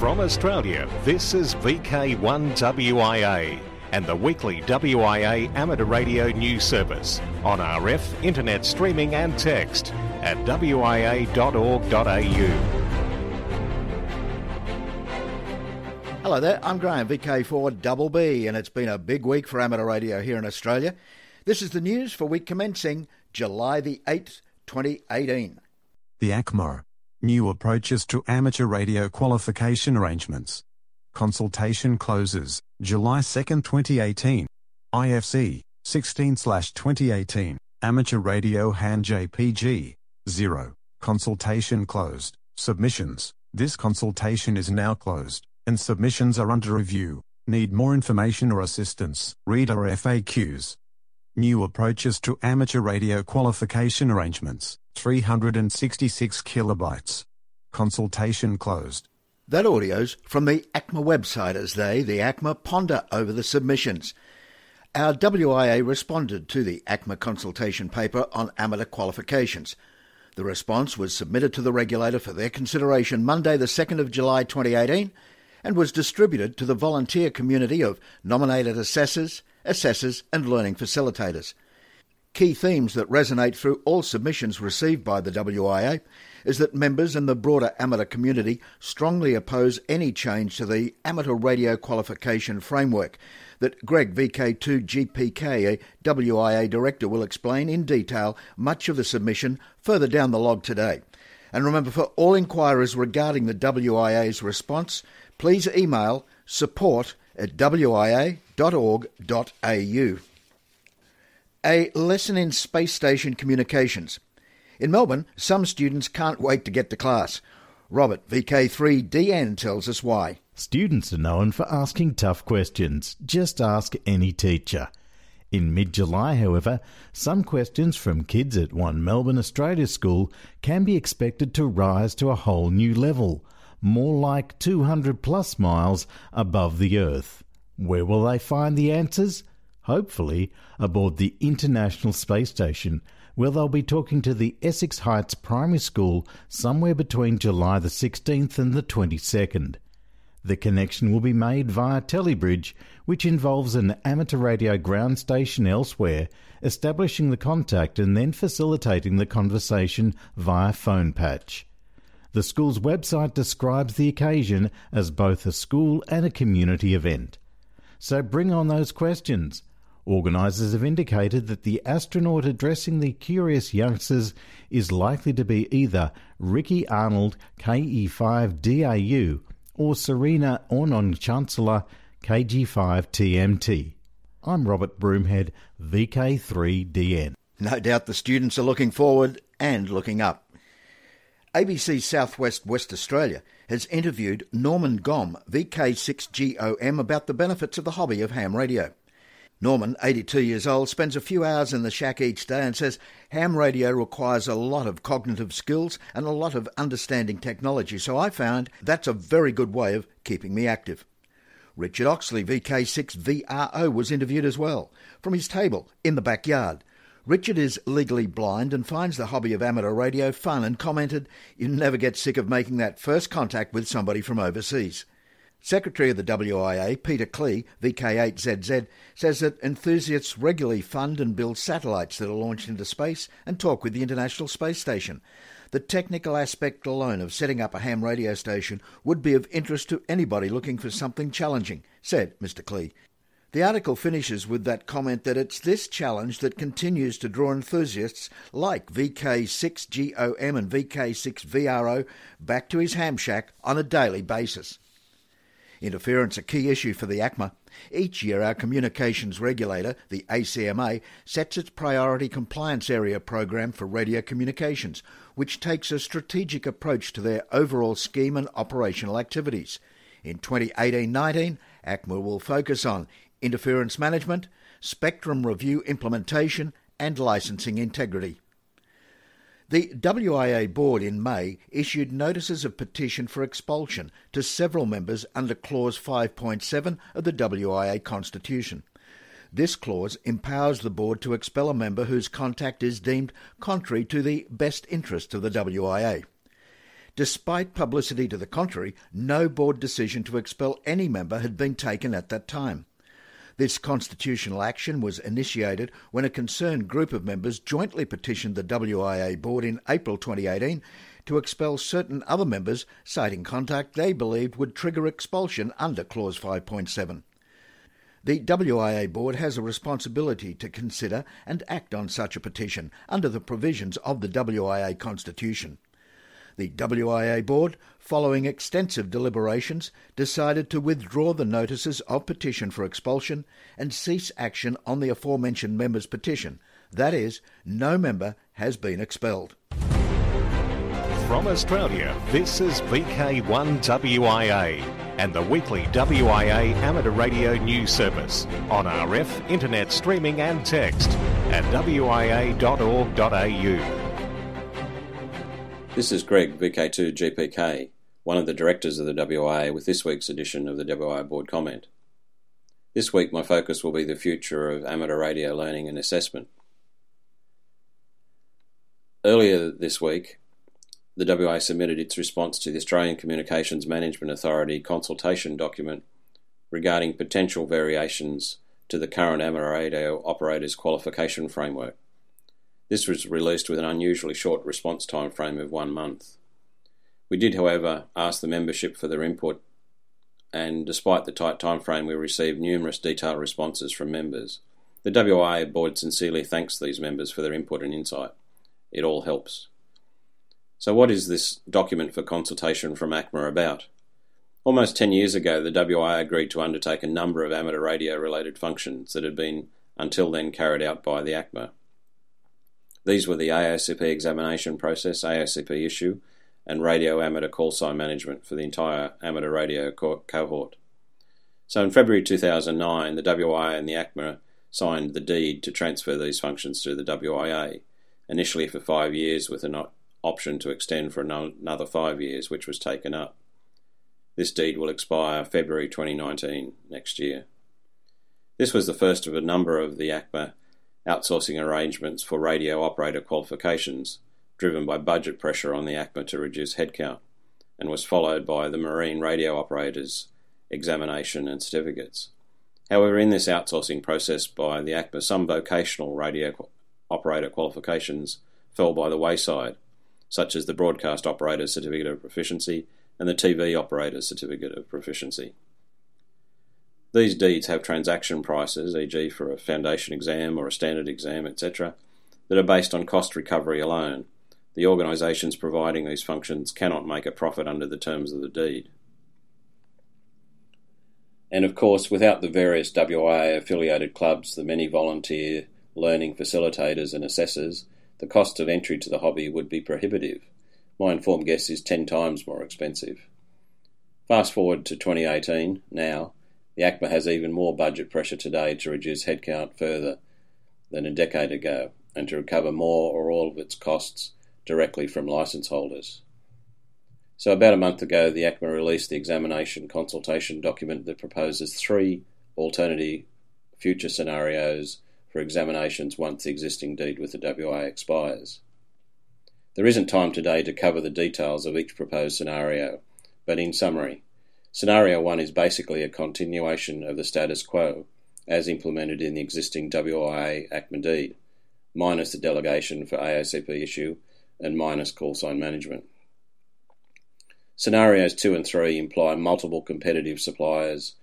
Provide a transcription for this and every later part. From Australia, this is VK1WIA and the weekly WIA amateur radio news service on RF, internet streaming and text at wia.org.au. Hello there, I'm Graham, VK4BB, and it's been a big week for amateur radio here in Australia. This is the news for week commencing July the 8th, 2018. The ACMA. New approaches to amateur radio qualification arrangements. Consultation closes July 2, 2018. IFC 16/2018 Amateur Radio Han JPG 0. Consultation closed. Submissions. This consultation is now closed and submissions are under review. Need more information or assistance? Read our FAQs. New approaches to amateur radio qualification arrangements. 366 kilobytes. Consultation closed. That audio's from the ACMA website as the ACMA ponder over the submissions. Our WIA responded to the ACMA consultation paper on amateur qualifications. The response was submitted to the regulator for their consideration Monday the 2nd of July 2018 and was distributed to the volunteer community of nominated assessors, assessors and learning facilitators. Key themes that resonate through all submissions received by the WIA is that members and the broader amateur community strongly oppose any change to the amateur radio qualification framework that Greg VK2GPK, a WIA director, will explain in detail much of the submission further down the log today. And remember, for all inquiries regarding the WIA's response, please email support@wia.org.au. A lesson in space station communications. In Melbourne, some students can't wait to get to class. Robert, VK3DN, tells us why. Students are known for asking tough questions. Just ask any teacher. In mid-July, however, some questions from kids at one Melbourne, Australia school can be expected to rise to a whole new level, more like 200 plus miles above the Earth. Where will they find the answers? Hopefully, aboard the International Space Station, where they'll be talking to the Essex Heights Primary School somewhere between July the 16th and the 22nd. The connection will be made via Telebridge, which involves an amateur radio ground station elsewhere, establishing the contact and then facilitating the conversation via phone patch. The school's website describes the occasion as both a school and a community event. So bring on those questions. Organisers have indicated that the astronaut addressing the curious youngsters is likely to be either Ricky Arnold, KE5DAU, or Serena Ornon-Chancellor, KG5TMT. I'm Robert Broomhead, VK3DN. No doubt the students are looking forward and looking up. ABC Southwest West Australia has interviewed Norman Gom, VK6GOM, about the benefits of the hobby of ham radio. Norman, 82 years old, spends a few hours in the shack each day and says ham radio requires a lot of cognitive skills and a lot of understanding technology, so I found that's a very good way of keeping me active. Richard Oxley, VK6VRO, was interviewed as well, from his table in the backyard. Richard is legally blind and finds the hobby of amateur radio fun and commented, "You never get sick of making that first contact with somebody from overseas." Secretary of the WIA, Peter Clee, VK8ZZ, says that enthusiasts regularly fund and build satellites that are launched into space and talk with the International Space Station. The technical aspect alone of setting up a ham radio station would be of interest to anybody looking for something challenging, said Mr. Clee. The article finishes with that comment that it's this challenge that continues to draw enthusiasts like VK6GOM and VK6VRO back to his ham shack on a daily basis. Interference, a key issue for the ACMA. Each year our communications regulator, the ACMA, sets its priority compliance area program for radio communications, which takes a strategic approach to their overall scheme and operational activities. In 2018-19, ACMA will focus on interference management, spectrum review implementation and licensing integrity. The WIA board in May issued notices of petition for expulsion to several members under Clause 5.7 of the WIA Constitution. This clause empowers the board to expel a member whose contact is deemed contrary to the best interests of the WIA. Despite publicity to the contrary, no board decision to expel any member had been taken at that time. This constitutional action was initiated when a concerned group of members jointly petitioned the WIA board in April 2018 to expel certain other members, citing conduct they believed would trigger expulsion under Clause 5.7. The WIA board has a responsibility to consider and act on such a petition under the provisions of the WIA Constitution. The WIA board, following extensive deliberations, decided to withdraw the notices of petition for expulsion and cease action on the aforementioned member's petition. That is, no member has been expelled. From Australia, this is VK1WIA and the weekly WIA amateur radio news service on RF, internet streaming and text at wia.org.au. This is Greg, VK2GPK, one of the directors of the WIA, with this week's edition of the WIA Board Comment. This week my focus will be the future of amateur radio learning and assessment. Earlier this week, the WIA submitted its response to the Australian Communications Management Authority consultation document regarding potential variations to the current amateur radio operators qualification framework. This was released with an unusually short response time frame of 1 month. We did, however, ask the membership for their input, and despite the tight time frame, we received numerous detailed responses from members. The WIA board sincerely thanks these members for their input and insight. It all helps. So what is this document for consultation from ACMA about? Almost 10 years ago, the WIA agreed to undertake a number of amateur radio-related functions that had been, until then, carried out by the ACMA. These were the AOCP examination process, AOCP issue, and radio amateur call sign management for the entire amateur radio cohort. So in February 2009, the WIA and the ACMA signed the deed to transfer these functions to the WIA, initially for 5 years with an option to extend for another 5 years, which was taken up. This deed will expire February 2019, next year. This was the first of a number of the ACMA outsourcing arrangements for radio operator qualifications, driven by budget pressure on the ACMA to reduce headcount, and was followed by the Marine Radio Operators Examination and Certificates. However, in this outsourcing process by the ACMA, some vocational radio operator qualifications fell by the wayside, such as the Broadcast Operator Certificate of Proficiency and the TV Operator Certificate of Proficiency. These deeds have transaction prices, e.g. for a foundation exam or a standard exam, etc., that are based on cost recovery alone. The organisations providing these functions cannot make a profit under the terms of the deed. And of course, without the various WIA-affiliated clubs, the many volunteer learning facilitators and assessors, the cost of entry to the hobby would be prohibitive. My informed guess is 10 times more expensive. Fast forward to 2018, now, the ACMA has even more budget pressure today to reduce headcount further than a decade ago and to recover more or all of its costs directly from licence holders. So about a month ago, the ACMA released the examination consultation document that proposes 3 alternative future scenarios for examinations once the existing deed with the WIA expires. There isn't time today to cover the details of each proposed scenario, but in summary, Scenario 1 is basically a continuation of the status quo, as implemented in the existing WIA ACMA deed, minus the delegation for AOCP issue and minus call sign management. Scenarios 2 and 3 imply multiple competitive suppliers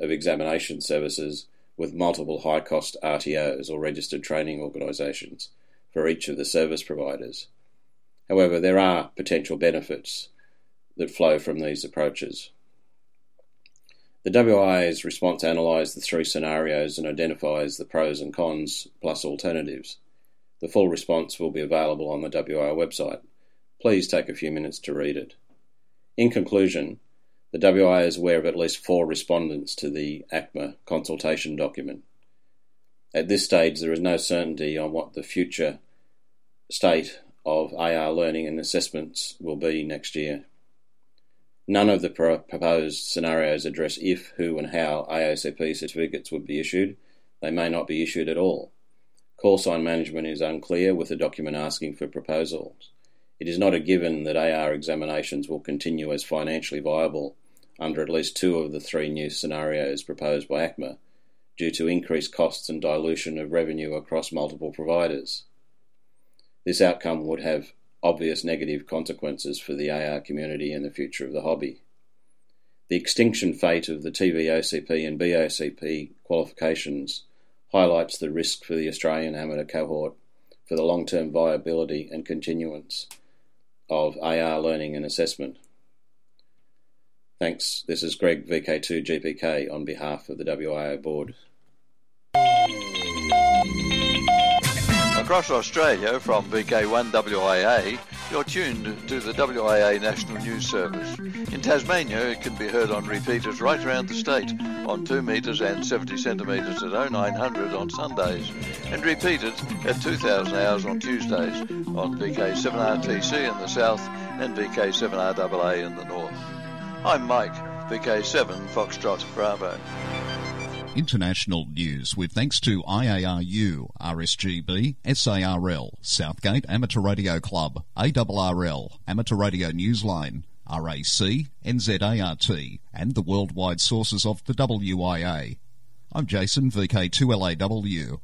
of examination services with multiple high-cost RTOs, or registered training organisations, for each of the service providers. However, there are potential benefits that flow from these approaches. The WIA's response analyses the 3 scenarios and identifies the pros and cons plus alternatives. The full response will be available on the WIA website. Please take a few minutes to read it. In conclusion, the WIA is aware of at least 4 respondents to the ACMA consultation document. At this stage, there is no certainty on what the future state of AR learning and assessments will be next year. None of the proposed scenarios address if, who and how AOCP certificates would be issued. They may not be issued at all. Call sign management is unclear, with the document asking for proposals. It is not a given that AR examinations will continue as financially viable under at least two of the three new scenarios proposed by ACMA due to increased costs and dilution of revenue across multiple providers. This outcome would have obvious negative consequences for the AR community and the future of the hobby. The extinction fate of the TVOCP and BOCP qualifications highlights the risk for the Australian amateur cohort for the long-term viability and continuance of AR learning and assessment. Thanks. This is Greg, VK2GPK, on behalf of the WIA Board. Across Australia from VK1WIA, you're tuned to the WIA National News Service. In Tasmania, it can be heard on repeaters right around the state on 2 metres and 70 centimetres at 0900 on Sundays and repeated at 2000 hours on Tuesdays on VK7RTC in the south and VK7RAA in the north. I'm Mike, VK7 Foxtrot Bravo. International news with thanks to IARU, RSGB, SARL, Southgate Amateur Radio Club, ARRL, Amateur Radio Newsline, RAC, NZART, and the worldwide sources of the WIA. I'm Jason, VK2LAW.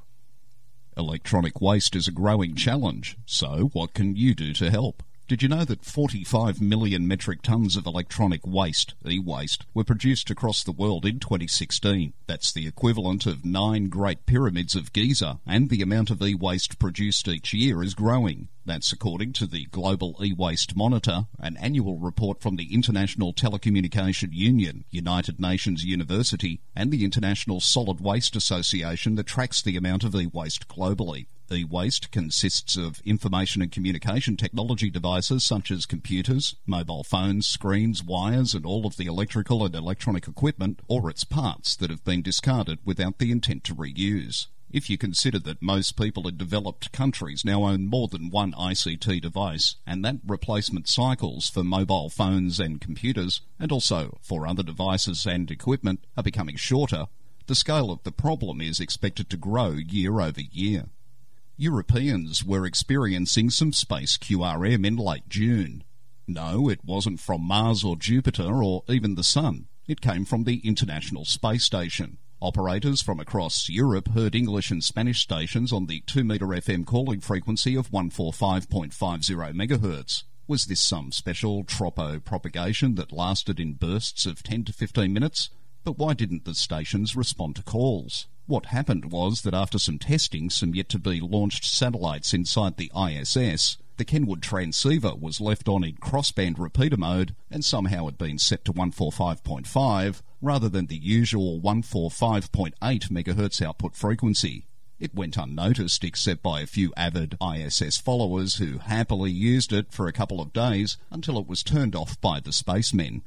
Electronic waste is a growing challenge, so what can you do to help? Did you know that 45 million metric tonnes of electronic waste, e-waste, were produced across the world in 2016? That's the equivalent of 9 Great Pyramids of Giza, and the amount of e-waste produced each year is growing. That's according to the Global E-Waste Monitor, an annual report from the International Telecommunication Union, United Nations University, and the International Solid Waste Association that tracks the amount of e-waste globally. E-waste consists of information and communication technology devices such as computers, mobile phones, screens, wires, and all of the electrical and electronic equipment or its parts that have been discarded without the intent to reuse. If you consider that most people in developed countries now own more than one ICT device, and that replacement cycles for mobile phones and computers, and also for other devices and equipment, are becoming shorter, the scale of the problem is expected to grow year over year. Europeans were experiencing some space QRM in late June. No, it wasn't from Mars or Jupiter or even the Sun. It came from the International Space Station. Operators from across Europe heard English and Spanish stations on the 2-metre FM calling frequency of 145.50 MHz. Was this some special tropo propagation that lasted in bursts of 10 to 15 minutes? But why didn't the stations respond to calls? What happened was that after some testing, some yet-to-be-launched satellites inside the ISS, the Kenwood transceiver was left on in crossband repeater mode and somehow had been set to 145.5 rather than the usual 145.8 MHz output frequency. It went unnoticed except by a few avid ISS followers who happily used it for a couple of days until it was turned off by the spacemen.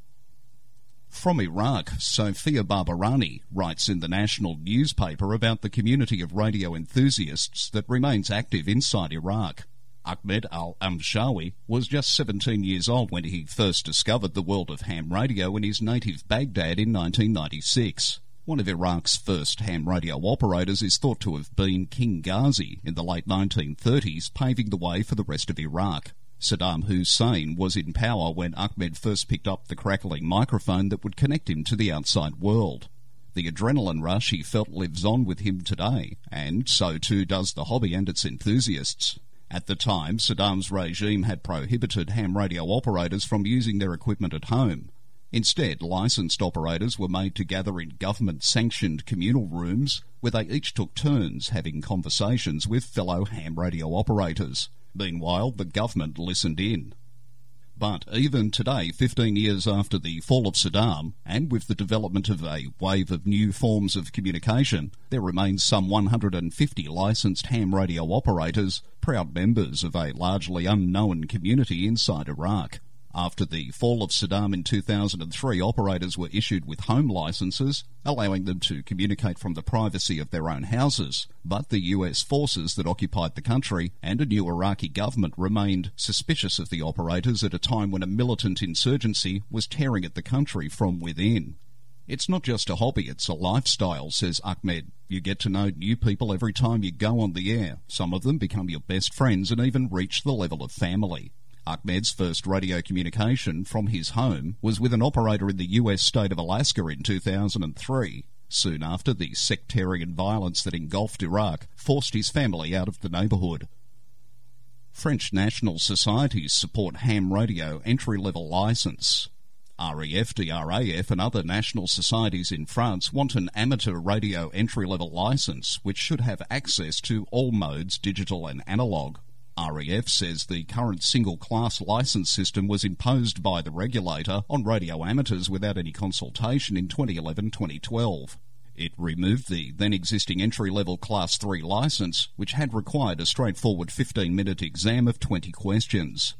From Iraq, Sophia Barbarani writes in the national newspaper about the community of radio enthusiasts that remains active inside Iraq. Ahmed al-Amshawi was just 17 years old when he first discovered the world of ham radio in his native Baghdad in 1996. One of Iraq's first ham radio operators is thought to have been King Ghazi in the late 1930s, paving the way for the rest of Iraq. Saddam Hussein was in power when Ahmed first picked up the crackling microphone that would connect him to the outside world. The adrenaline rush he felt lives on with him today, and so too does the hobby and its enthusiasts. At the time, Saddam's regime had prohibited ham radio operators from using their equipment at home. Instead, licensed operators were made to gather in government-sanctioned communal rooms where they each took turns having conversations with fellow ham radio operators. Meanwhile, the government listened in. But even today, 15 years after the fall of Saddam, and with the development of a wave of new forms of communication, there remains some 150 licensed ham radio operators, proud members of a largely unknown community inside Iraq. After the fall of Saddam in 2003, operators were issued with home licenses, allowing them to communicate from the privacy of their own houses. But the US forces that occupied the country and a new Iraqi government remained suspicious of the operators at a time when a militant insurgency was tearing at the country from within. It's not just a hobby, it's a lifestyle, says Ahmed. You get to know new people every time you go on the air. Some of them become your best friends and even reach the level of family. Ahmed's first radio communication from his home was with an operator in the US state of Alaska in 2003, soon after the sectarian violence that engulfed Iraq forced his family out of the neighbourhood. French national societies support ham radio entry-level licence. REF, DRAF and other national societies in France want an amateur radio entry-level licence which should have access to all modes, digital and analogue. REF says the current single-class licence system was imposed by the regulator on radio amateurs without any consultation in 2011-2012. It removed the then-existing entry-level Class 3 licence, which had required a straightforward 15-minute exam of 20 questions.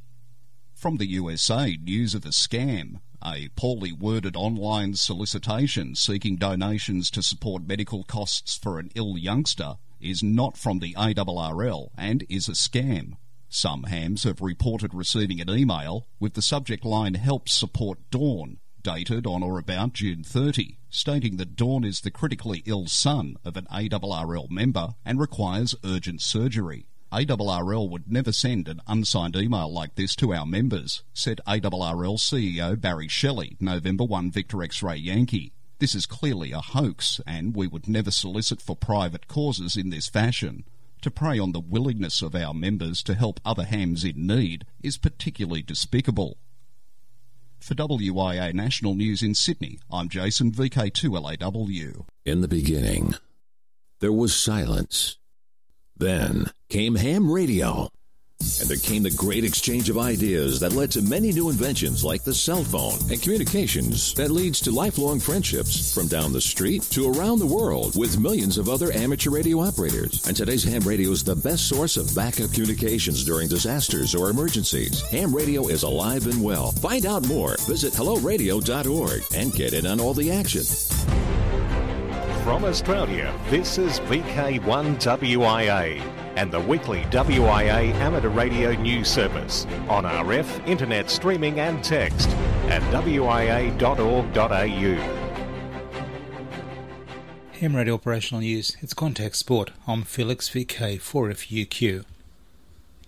From the USA, news of a scam, a poorly worded online solicitation seeking donations to support medical costs for an ill youngster, is not from the ARRL and is a scam. Some hams have reported receiving an email with the subject line "Help Support Dawn," dated on or about June 30, stating that Dawn is the critically ill son of an ARRL member and requires urgent surgery. ARRL would never send an unsigned email like this to our members, said ARRL CEO Barry Shelley, November 1 Victor X-Ray Yankee. This is clearly a hoax, and we would never solicit for private causes in this fashion. To prey on the willingness of our members to help other hams in need is particularly despicable. For WIA National News in Sydney, I'm Jason, VK2LAW. In the beginning, there was silence. Then came ham radio. And there came the great exchange of ideas that led to many new inventions like the cell phone and communications that leads to lifelong friendships from down the street to around the world with millions of other amateur radio operators. And today's ham radio is the best source of backup communications during disasters or emergencies. Ham radio is alive and well. Find out more. Visit helloradio.org and get in on all the action. From Australia, this is VK1WIA and the weekly WIA amateur radio news service on RF, internet streaming and text at wia.org.au. Ham radio operational news, it's Contact Sport. I'm Felix, VK4FUQ.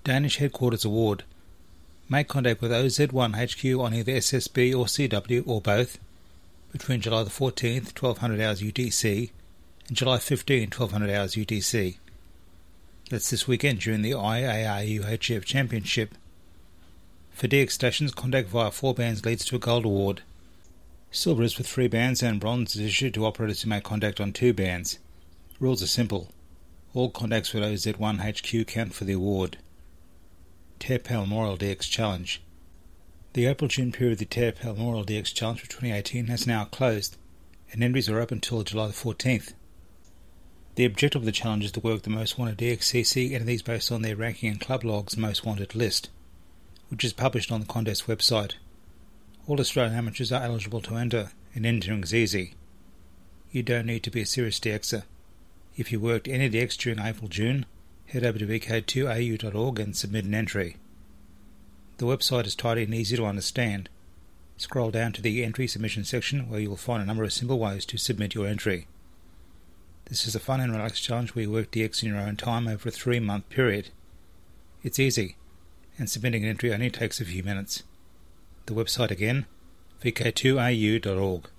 Danish Headquarters Award. Make contact with OZ1HQ on either SSB or CW or both between July the 14th, 1200 hours UTC, and July 15th, 1200 hours UTC. That's this weekend during the IARU HF Championship. For DX stations, contact via 4 bands leads to a gold award. Silver is with 3 bands and bronze is issued to operators who make contact on 2 bands. Rules are simple. All contacts with OZ1HQ count for the award. Tairpal Memorial DX Challenge. The April-June period of the Tairpal Memorial DX Challenge for 2018 has now closed, and entries are open until July the 14th. The objective of the challenge is to work the most wanted DXCC entities based on their ranking in Club Log's most wanted list, which is published on the contest website. All Australian amateurs are eligible to enter, and entering is easy. You don't need to be a serious DXer. If you worked any DX during April-June, head over to vk2au.org and submit an entry. The website is tidy and easy to understand. Scroll down to the entry submission section where you will find a number of simple ways to submit your entry. This is a fun and relaxed challenge where you work DX in your own time over a 3-month period. It's easy, and submitting an entry only takes a few minutes. The website again, vk2au.org.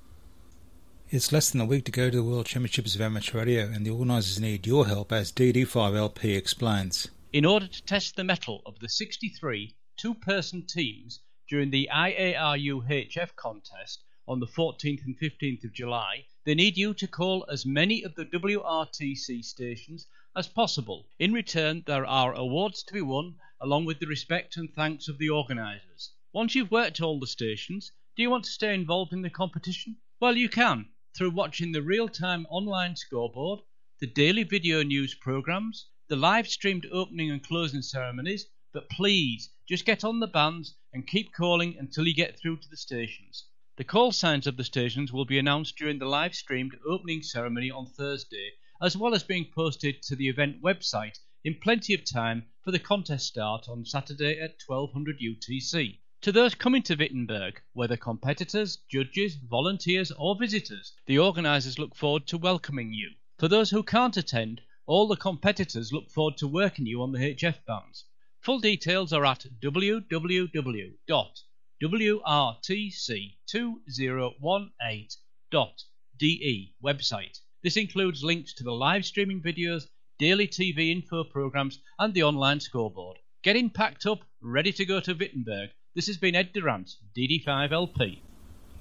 It's less than a week to go to the World Championships of Amateur Radio, and the organisers need your help, as DD5LP explains. In order to test the mettle of the 63 two-person teams during the IARU HF contest on the 14th and 15th of July, they need you to call as many of the WRTC stations as possible. In return, there are awards to be won, along with the respect and thanks of the organisers. Once you've worked all the stations, do you want to stay involved in the competition? Well, you can, through watching the real-time online scoreboard, the daily video news programmes, the live-streamed opening and closing ceremonies, but please, just get on the bands and keep calling until you get through to the stations. The call signs of the stations will be announced during the live-streamed opening ceremony on Thursday, as well as being posted to the event website in plenty of time for the contest start on Saturday at 1200 UTC. To those coming to Wittenberg, whether competitors, judges, volunteers or visitors, the organisers look forward to welcoming you. For those who can't attend, all the competitors look forward to working you on the HF bands. Full details are at www.wrtc2018.de website. This includes links to the live streaming videos, daily TV info programs, and the online scoreboard. Getting packed up, ready to go to Wittenberg. This has been Ed Durant, DD5LP.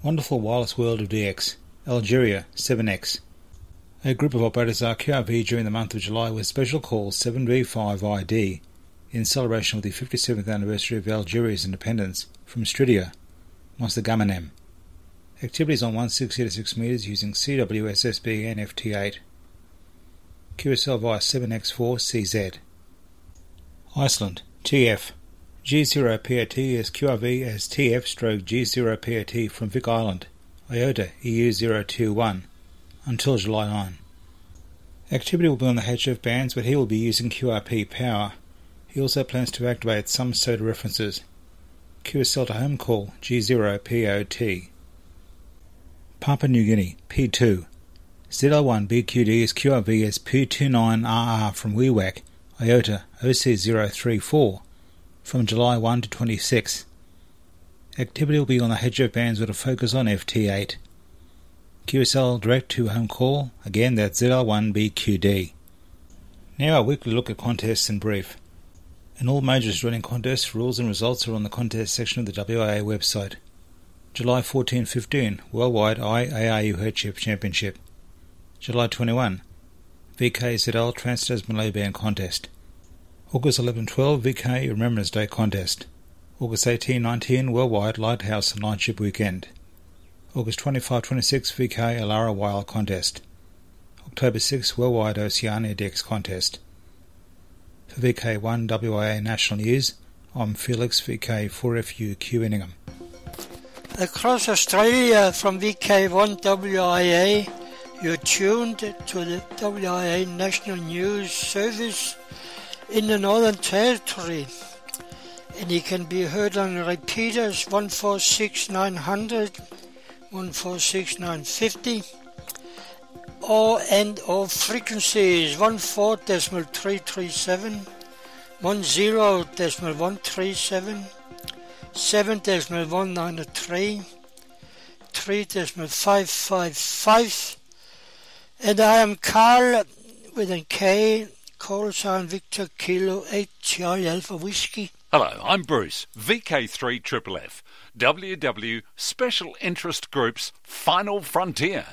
Wonderful wireless world of DX, Algeria 7X. A group of operators at QRV during the month of July with special call 7B5ID in celebration of the 57th anniversary of Algeria's independence from Stridia, Mostar Gamanem. Activities on 168.6 metres using CWSSB and FT8. QSL via 7X4CZ. Iceland, TF. G0PAT is QRV as TF/G0PAT from Vic Island, IOTA EU021, until July 9. Activity will be on the HF bands, but he will be using QRP power. He also plans to activate some SOTA references. QSL to home call G0POT. Papua New Guinea, P2. ZL1BQD is QRV as P29RR from WEWAC, IOTA OC034. From July 1 to 26. Activity will be on the HF bands with a focus on FT8. QSL direct to home call, again that's ZL1BQD. Now a weekly look at contests in brief. In all majors running contests, rules and results are on the contest section of the WIA website. July 14-15, Worldwide IARU Headship Championship. July 21, VK ZL Trans-Tasman Low-Band Contest. August 11-12, VK Remembrance Day Contest. August 18-19, Worldwide Lighthouse Lightship Weekend. August 25-26, VK Alara Wild Contest. October 6, Worldwide Oceania DX Contest. For VK1WIA National News, I'm Felix, VK4FUQ Inningham. Across Australia from VK1WIA, you're tuned to the WIA National News Service in the Northern Territory, and it can be heard on repeaters 146,900, 146,950, or frequencies 14.337, 10.137, 7.193, 3.555, and I am Carl with a K. Call sign Victor Kilo 8 Charlie Alpha Whiskey. Hello, I'm Bruce, VK3FFF, WW Special Interest Group's Final Frontier.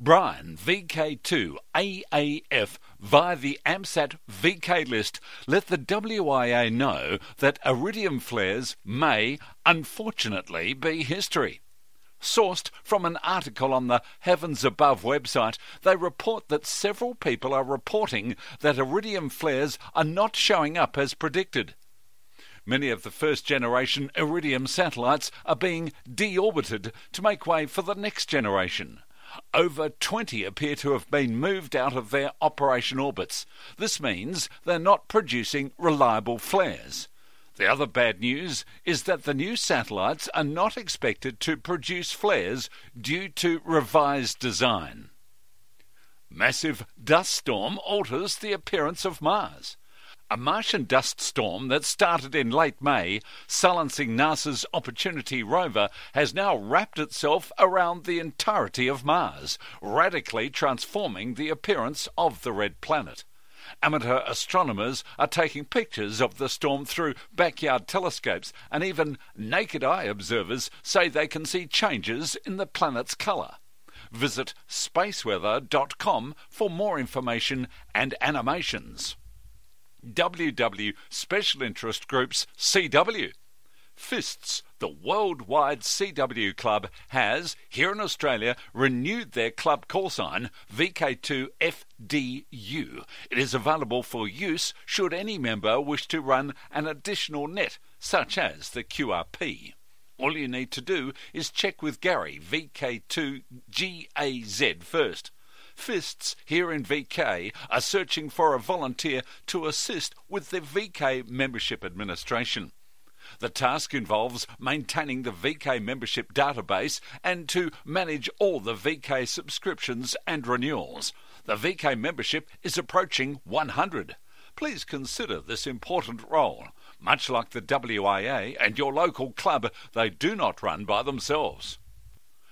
Brian, VK2AAF, via the AMSAT VK list, let the WIA know that Iridium flares may, unfortunately, be history. Sourced from an article on the Heavens Above website, they report that several people are reporting that Iridium flares are not showing up as predicted. Many of the first-generation Iridium satellites are being deorbited to make way for the next generation. Over 20 appear to have been moved out of their operation orbits. This means they're not producing reliable flares. The other bad news is that the new satellites are not expected to produce flares due to revised design. Massive dust storm alters the appearance of Mars. A Martian dust storm that started in late May, silencing NASA's Opportunity rover, has now wrapped itself around the entirety of Mars, radically transforming the appearance of the red planet. Amateur astronomers are taking pictures of the storm through backyard telescopes, and even naked-eye observers say they can see changes in the planet's colour. Visit spaceweather.com for more information and animations. WW Special Interest Groups CW. FISTS, the worldwide CW club, has, here in Australia, renewed their club call sign VK2FDU. It is available for use should any member wish to run an additional net, such as the QRP. All you need to do is check with Gary, VK2GAZ, first. FISTS here in VK are searching for a volunteer to assist with the VK membership administration. The task involves maintaining the VK membership database and to manage all the VK subscriptions and renewals. The VK membership is approaching 100. Please consider this important role. Much like the WIA and your local club, they do not run by themselves.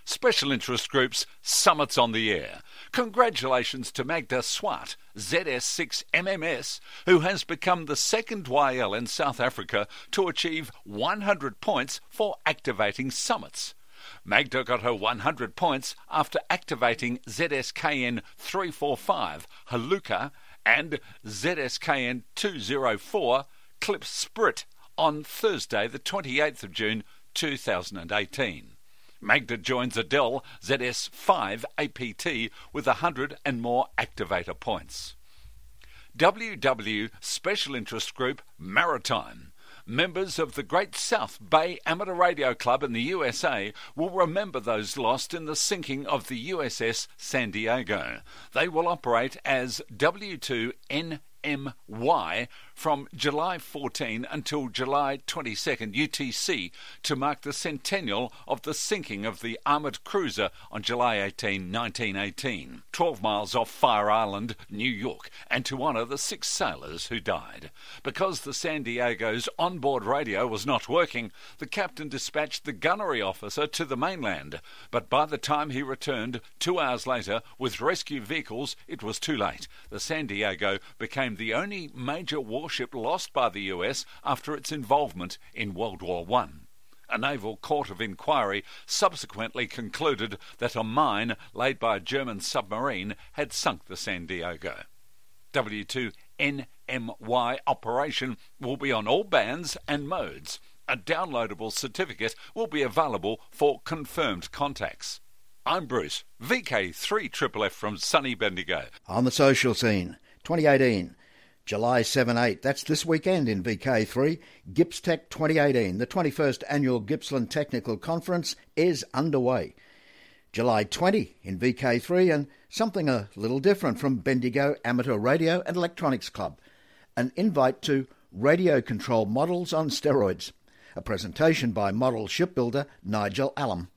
Special Interest Groups Summits on the Air. Congratulations to Magda Swart, ZS6MMS, who has become the second YL in South Africa to achieve 100 points for activating summits. Magda got her 100 points after activating ZSKN345, Haluka, and ZSKN204, Clip Sprit, on Thursday the 28th of June 2018. Magda joins Adele ZS5APT with 100 and more activator points. WW Special Interest Group Maritime. Members of the Great South Bay Amateur Radio Club in the USA will remember those lost in the sinking of the USS San Diego. They will operate as W2NMY from July 14 until July 22 UTC to mark the centennial of the sinking of the armoured cruiser on July 18, 1918, 12 miles off Fire Island, New York, and to honour the 6 sailors who died. Because the San Diego's onboard radio was not working, the captain dispatched the gunnery officer to the mainland, but by the time he returned 2 hours later with rescue vehicles, it was too late. The San Diego became the only major warship lost by the US after its involvement in World War I. A naval court of inquiry subsequently concluded that a mine laid by a German submarine had sunk the San Diego. W2NMY operation will be on all bands and modes. A downloadable certificate will be available for confirmed contacts. I'm Bruce, VK3FFF from sunny Bendigo. On the social scene, 2018. July 7-8, that's this weekend in VK3, GIPSTEC 2018. The 21st Annual Gippsland Technical Conference is underway. July 20 in VK3, and something a little different from Bendigo Amateur Radio and Electronics Club. An invite to Radio Control Models on Steroids, a presentation by model shipbuilder Nigel Allam.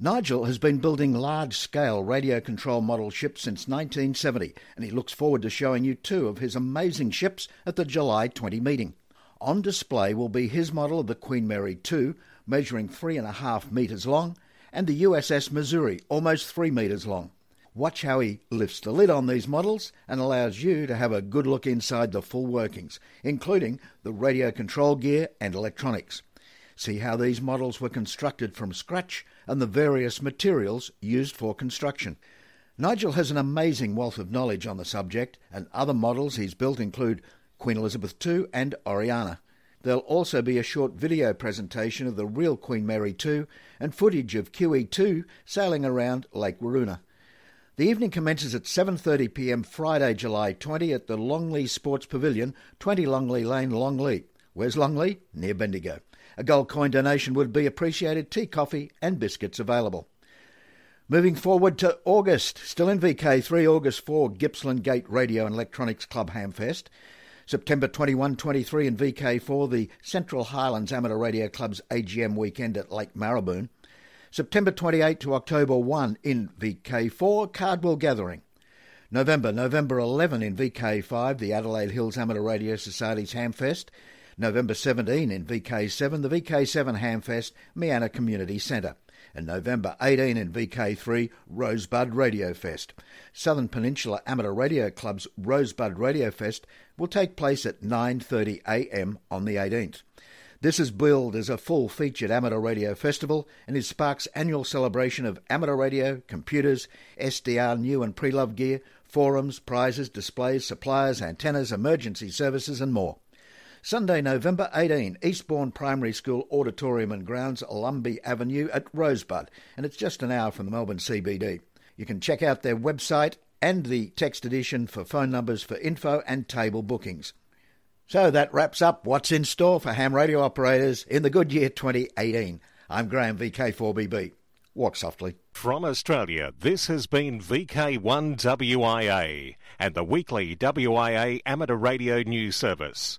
Nigel has been building large-scale radio control model ships since 1970, and he looks forward to showing you 2 of his amazing ships at the July 20 meeting. On display will be his model of the Queen Mary 2, measuring 3.5 metres long, and the USS Missouri, almost 3 metres long. Watch how he lifts the lid on these models and allows you to have a good look inside the full workings, including the radio control gear and electronics. See how these models were constructed from scratch and the various materials used for construction. Nigel has an amazing wealth of knowledge on the subject, and other models he's built include Queen Elizabeth II and Oriana. There'll also be a short video presentation of the real Queen Mary II and footage of QE2 sailing around Lake Waruna. The evening commences at 7:30pm Friday, July 20 at the Longley Sports Pavilion, 20 Longley Lane, Longley. Where's Longley? Near Bendigo. A gold coin donation would be appreciated, tea, coffee and biscuits available. Moving forward to August, still in VK3, August 4, Gippsland Gate Radio and Electronics Club Hamfest. September 21-23 in VK4, the Central Highlands Amateur Radio Club's AGM weekend at Lake Marraboon. September 28 to October 1 in VK4, Cardwell Gathering. November 11 in VK5, the Adelaide Hills Amateur Radio Society's Hamfest. November 17 in VK7, the VK7 Hamfest, Meana Community Centre. And November 18 in VK3, Rosebud Radio Fest. Southern Peninsula Amateur Radio Club's Rosebud Radio Fest will take place at 9:30am on the 18th. This is billed as a full-featured amateur radio festival and is Spark's annual celebration of amateur radio, computers, SDR new and pre-loved gear, forums, prizes, displays, suppliers, antennas, emergency services and more. Sunday, November 18, Eastbourne Primary School Auditorium and Grounds, Lumbee Avenue at Rosebud, and it's just an hour from the Melbourne CBD. You can check out their website and the text edition for phone numbers for info and table bookings. So that wraps up what's in store for ham radio operators in the good year 2018. I'm Graham, VK4BB. Walk softly. From Australia, this has been VK1WIA and the weekly WIA amateur radio news service.